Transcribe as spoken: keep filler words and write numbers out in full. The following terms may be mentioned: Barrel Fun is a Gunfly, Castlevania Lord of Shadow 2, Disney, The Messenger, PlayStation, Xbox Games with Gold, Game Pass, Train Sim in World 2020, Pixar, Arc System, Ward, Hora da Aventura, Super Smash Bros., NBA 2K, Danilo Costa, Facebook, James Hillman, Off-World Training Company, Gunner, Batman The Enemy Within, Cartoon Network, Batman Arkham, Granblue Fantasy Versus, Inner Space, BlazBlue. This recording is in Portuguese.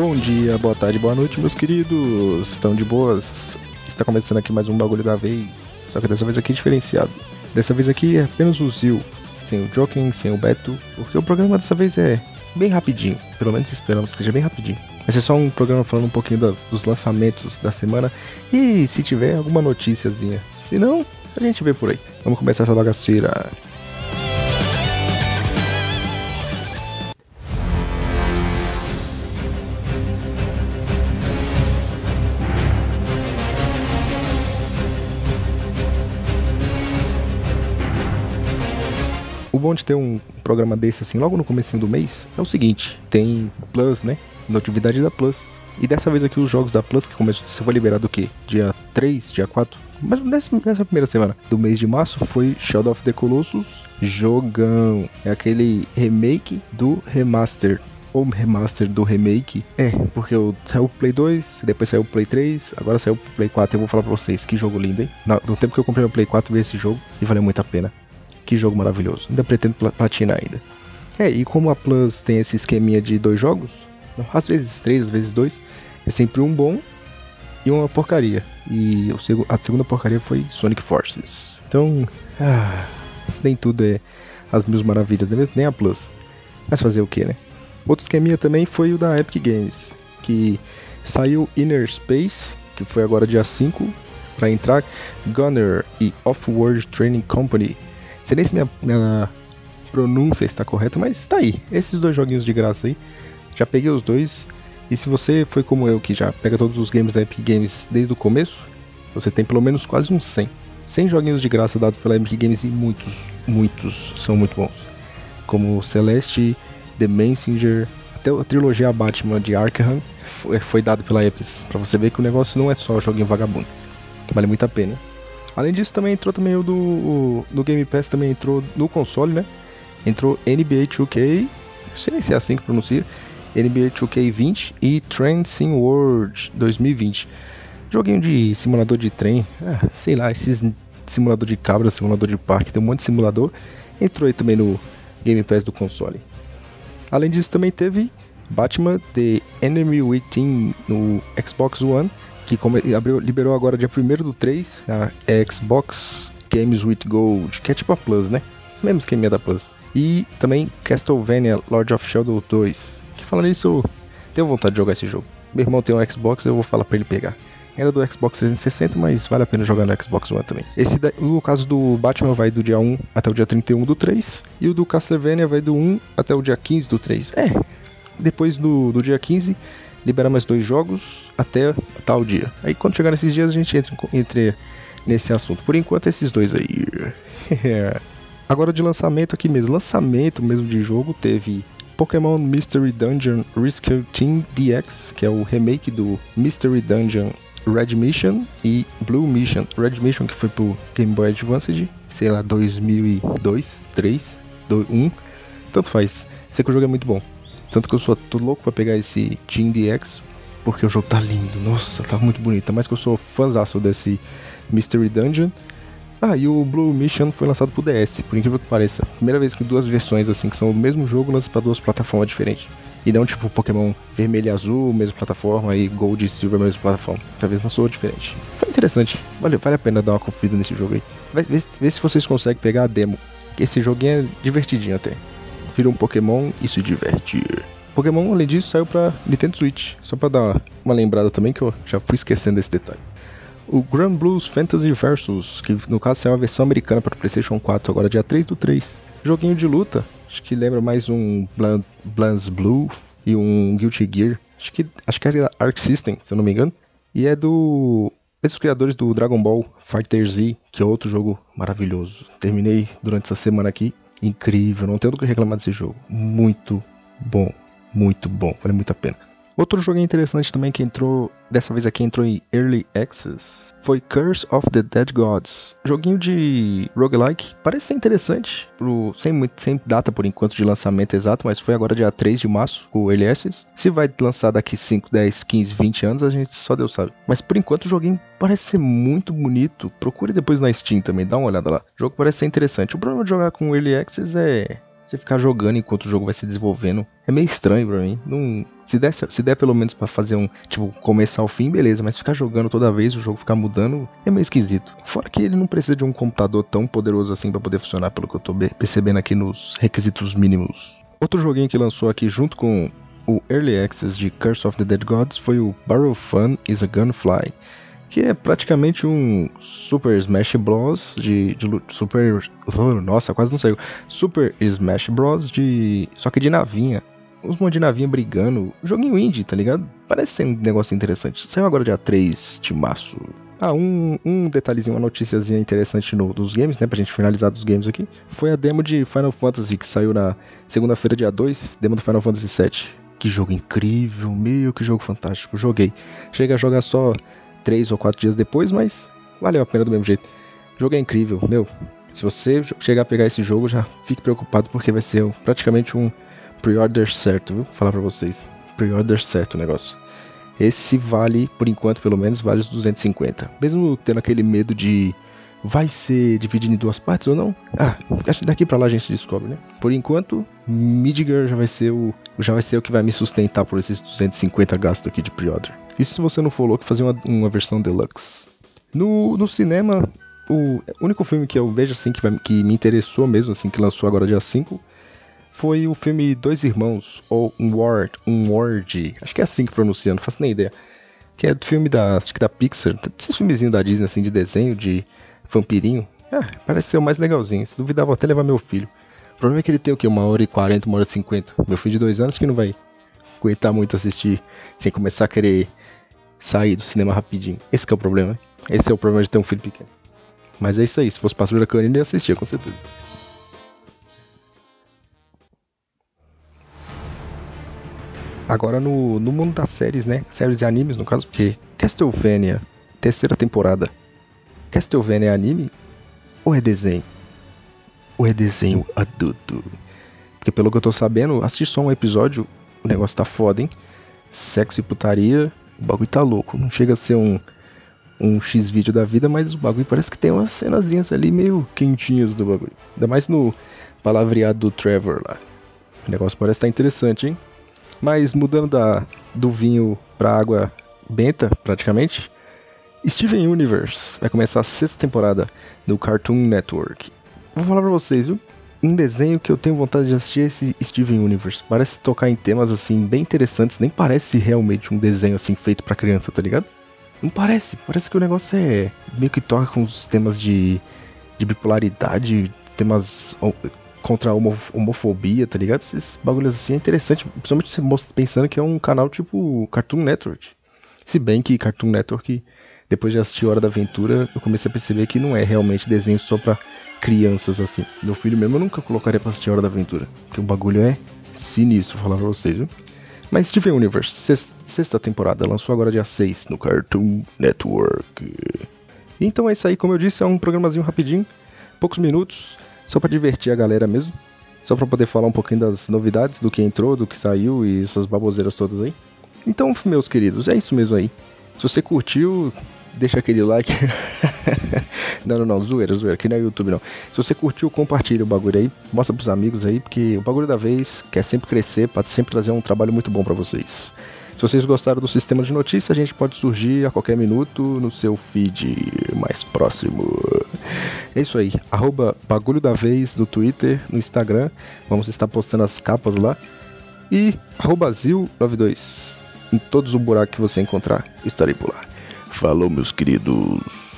Bom dia, boa tarde, boa noite, meus queridos. Estão de boas? Está começando aqui mais um bagulho da vez. Só que dessa vez aqui é diferenciado. Dessa vez aqui é apenas o Zil, sem o Joking, sem o Beto, porque o programa dessa vez é bem rapidinho. Pelo menos esperamos que seja bem rapidinho. Vai ser só um programa falando um pouquinho das, dos lançamentos da semana e se tiver alguma noticiazinha. Se não, a gente vê por aí. Vamos começar essa bagaceira. O bom de ter um programa desse assim logo no comecinho do mês é o seguinte: tem Plus, né? Notividade da Plus. E dessa vez aqui os jogos da Plus que começou a ser liberado o quê? Dia três, dia quatro? Mas nessa, nessa primeira semana do mês de março foi Shadow of the Colossus. Jogão. É aquele remake do remaster. Ou remaster do remake. É, porque saiu o Play dois, depois saiu o Play três, agora saiu o Play quatro. Eu vou falar pra vocês, que jogo lindo, hein? No tempo que eu comprei meu Play quatro, vi esse jogo e valeu muito a pena. Que jogo maravilhoso, ainda pretendo platinar ainda. É, e como a Plus tem esse esqueminha de dois jogos, às vezes três, às vezes dois, é sempre um bom e uma porcaria. E a segunda porcaria foi Sonic Forces. Então, ah, nem tudo é as mil maravilhas, nem a Plus. Mas fazer o que, né? Outro esqueminha também foi o da Epic Games, que saiu Inner Space, que foi agora dia cinco, para entrar Gunner e Off-World Training Company. Não sei nem se minha, minha pronúncia está correta, mas tá aí. Esses dois joguinhos de graça aí, já peguei os dois. E se você foi como eu, que já pega todos os games da Epic Games desde o começo, você tem pelo menos quase uns cem. cem joguinhos de graça dados pela Epic Games e muitos, muitos são muito bons. Como Celeste, The Messenger, até a trilogia Batman de Arkham foi, foi dado pela Epic. Pra você ver que o negócio não é só joguinho vagabundo, vale muito a pena. Além disso, também entrou também o do o, no Game Pass, também entrou no console, né? Entrou N B A dois K, não sei nem se é assim que pronuncia, N B A dois K vinte e Train Sim in World dois mil e vinte. Joguinho de simulador de trem, ah, sei lá, esses simulador de cabra, simulador de parque, tem um monte de simulador. Entrou aí também no Game Pass do console. Além disso, também teve Batman The Enemy Within no Xbox One, que como abriu, liberou agora dia primeiro do três, a Xbox Games with Gold, que é tipo a Plus, né? Mesmo esqueminha é da Plus. E também Castlevania Lord of Shadow dois, que falando isso, eu tenho vontade de jogar esse jogo. Meu irmão tem um Xbox, eu vou falar pra ele pegar. Era do Xbox trezentos e sessenta, mas vale a pena jogar no Xbox One também. Esse da, o caso do Batman vai do dia um até o dia trinta e um do três, e o do Castlevania vai do um até o dia quinze do três. É, depois do, do dia quinze... liberar mais dois jogos até tal dia. Aí quando chegar nesses dias a gente entra, entra nesse assunto. Por enquanto esses dois aí. Agora de lançamento aqui mesmo. Lançamento mesmo de jogo teve Pokémon Mystery Dungeon Rescue Team D X, que é o remake do Mystery Dungeon Red Mission e Blue Mission. Red Mission que foi pro Game Boy Advance, sei lá, dois mil e dois, três, dois, um, tanto faz. Sei que o jogo é muito bom. Tanto que eu sou tô louco pra pegar esse Team D X, porque o jogo tá lindo, nossa, tá muito bonito. Mas que eu sou fãzaço desse Mystery Dungeon. Ah, e o Blue Mission foi lançado pro D S, por incrível que pareça. Primeira vez que duas versões assim, que são o mesmo jogo, lançam pra duas plataformas diferentes. E não tipo Pokémon vermelho e azul, mesma plataforma, e Gold e Silver, mesma plataforma. Talvez não sou diferente. Foi interessante, vale, vale a pena dar uma conferida nesse jogo aí. Vê, vê, vê se vocês conseguem pegar a demo, que esse joguinho é divertidinho até. Vira um Pokémon e se diverte. Pokémon, além disso, saiu pra Nintendo Switch. Só pra dar uma lembrada também, que eu já fui esquecendo desse detalhe. O Granblue Fantasy Versus, que no caso saiu uma versão americana para PlayStation quatro, agora dia três do três. Joguinho de luta, acho que lembra mais um BlazBlue e um Guilty Gear. Acho que, acho que é Arc System, se eu não me engano. E é do... esses criadores do Dragon Ball FighterZ, que é outro jogo maravilhoso. Terminei durante essa semana aqui. Incrível, não tenho do que reclamar desse jogo. Muito bom, muito bom, vale muito a pena. Outro jogo interessante também que entrou, dessa vez aqui entrou em Early Access, foi Curse of the Dead Gods. Joguinho de roguelike, parece ser interessante, pro, sem, muito, sem data por enquanto de lançamento exato, mas foi agora dia três de março, o Early Access. Se vai lançar daqui cinco, dez, quinze, vinte anos, a gente só Deus sabe. Mas por enquanto o joguinho parece ser muito bonito, procure depois na Steam também, dá uma olhada lá. O jogo parece ser interessante, o problema de jogar com Early Access é... Você ficar jogando enquanto o jogo vai se desenvolvendo é meio estranho pra mim. Não, se, der, se der pelo menos pra fazer um, tipo, começar ao fim, beleza. Mas ficar jogando toda vez, o jogo ficar mudando, é meio esquisito. Fora que ele não precisa de um computador tão poderoso assim pra poder funcionar, pelo que eu tô percebendo aqui nos requisitos mínimos. Outro joguinho que lançou aqui junto com o Early Access de Curse of the Dead Gods foi o Barrel Fun is a Gunfly, que é praticamente um Super Smash Bros. de, de Super... Nossa, quase não saiu. Super Smash Bros. de... Só que de navinha. Uns monte de navinha brigando. Joguinho indie, tá ligado? Parece ser um negócio interessante. Saiu agora dia três de março. Ah, um, um detalhezinho, uma noticiazinha interessante no, dos games, né? Pra gente finalizar dos games aqui. Foi a demo de Final Fantasy que saiu na segunda-feira, dia dois. Demo do Final Fantasy sete. Que jogo incrível, meu, que jogo fantástico. Joguei. Chega a jogar só... três ou quatro dias depois, mas valeu a pena do mesmo jeito. O jogo é incrível, meu. Se você chegar a pegar esse jogo, já fique preocupado, porque vai ser praticamente um pre-order certo, viu? Vou falar pra vocês. Pre-order certo o negócio. Esse vale, por enquanto, pelo menos, vale os duzentos e cinquenta. Mesmo tendo aquele medo de... vai ser dividido em duas partes ou não? Ah, daqui pra lá a gente descobre, né? Por enquanto, Midgard já vai ser o já vai ser o que vai me sustentar por esses duzentos e cinquenta gastos aqui de pre-order. Isso se você não for louco fazer uma, uma versão deluxe. No, no cinema, o único filme que eu vejo assim que, vai, que me interessou mesmo, assim, que lançou agora dia cinco, foi o filme Dois Irmãos, ou Ward, um Ward, acho que é assim que pronuncia, não faço nem ideia. Que é do filme da, acho que da Pixar, esses filmezinhos da Disney assim de desenho, de... vampirinho, ah, parece ser o mais legalzinho. Se duvidar, vou até levar meu filho. O problema é que ele tem o quê? Uma hora e quarenta, uma hora e cinquenta. Meu filho de dois anos que não vai aguentar muito assistir sem começar a querer sair do cinema rapidinho. Esse que é o problema, né? Esse é o problema de ter um filho pequeno. Mas é isso aí, se fosse Patrulha Canina, eu ia assistir, com certeza. Agora no, no mundo das séries, né? Séries e animes, no caso, porque Castlevania, terceira temporada. Castlevania é anime ou é desenho? Ou é desenho adulto? Porque pelo que eu tô sabendo, assistir só um episódio, o negócio tá foda, hein? Sexo e putaria, o bagulho tá louco. Não chega a ser um, um X-vídeo da vida, mas o bagulho parece que tem umas cenazinhas ali meio quentinhas do bagulho. Ainda mais no palavreado do Trevor lá. O negócio parece tá interessante, hein? Mas mudando da, do vinho pra água benta, praticamente... Steven Universe vai começar a sexta temporada do Cartoon Network. Vou falar pra vocês, viu? Um desenho que eu tenho vontade de assistir é esse Steven Universe. Parece tocar em temas, assim, bem interessantes. Nem parece realmente um desenho, assim, feito pra criança, tá ligado? Não parece. Parece que o negócio é... meio que toca com os temas de... de bipolaridade, temas contra a homofobia, tá ligado? Esses bagulhos, assim, é interessante. Principalmente pensando que é um canal tipo Cartoon Network. Se bem que Cartoon Network... depois de assistir Hora da Aventura, eu comecei a perceber que não é realmente desenho só pra crianças, assim. Meu filho mesmo eu nunca colocaria pra assistir Hora da Aventura, porque o bagulho é sinistro, vou falar pra vocês, viu? Mas Steven Universe, sexta, sexta temporada, lançou agora dia seis no Cartoon Network. Então é isso aí, como eu disse, é um programazinho rapidinho, poucos minutos, só pra divertir a galera mesmo. Só pra poder falar um pouquinho das novidades, do que entrou, do que saiu e essas baboseiras todas aí. Então, meus queridos, é isso mesmo aí. Se você curtiu... deixa aquele like. Não, não, não, zoeira, zoeira, que não é YouTube não. Se você curtiu, compartilha o bagulho aí, mostra pros amigos aí, porque o bagulho da vez quer sempre crescer, pode sempre trazer um trabalho muito bom pra vocês. Se vocês gostaram do sistema de notícias, a gente pode surgir a qualquer minuto no seu feed mais próximo. É isso aí, arroba bagulho da vez no Twitter, no Instagram, vamos estar postando as capas lá, e arroba zil noventa e dois, em todos os buracos que você encontrar, estarei por lá. Falou, meus queridos.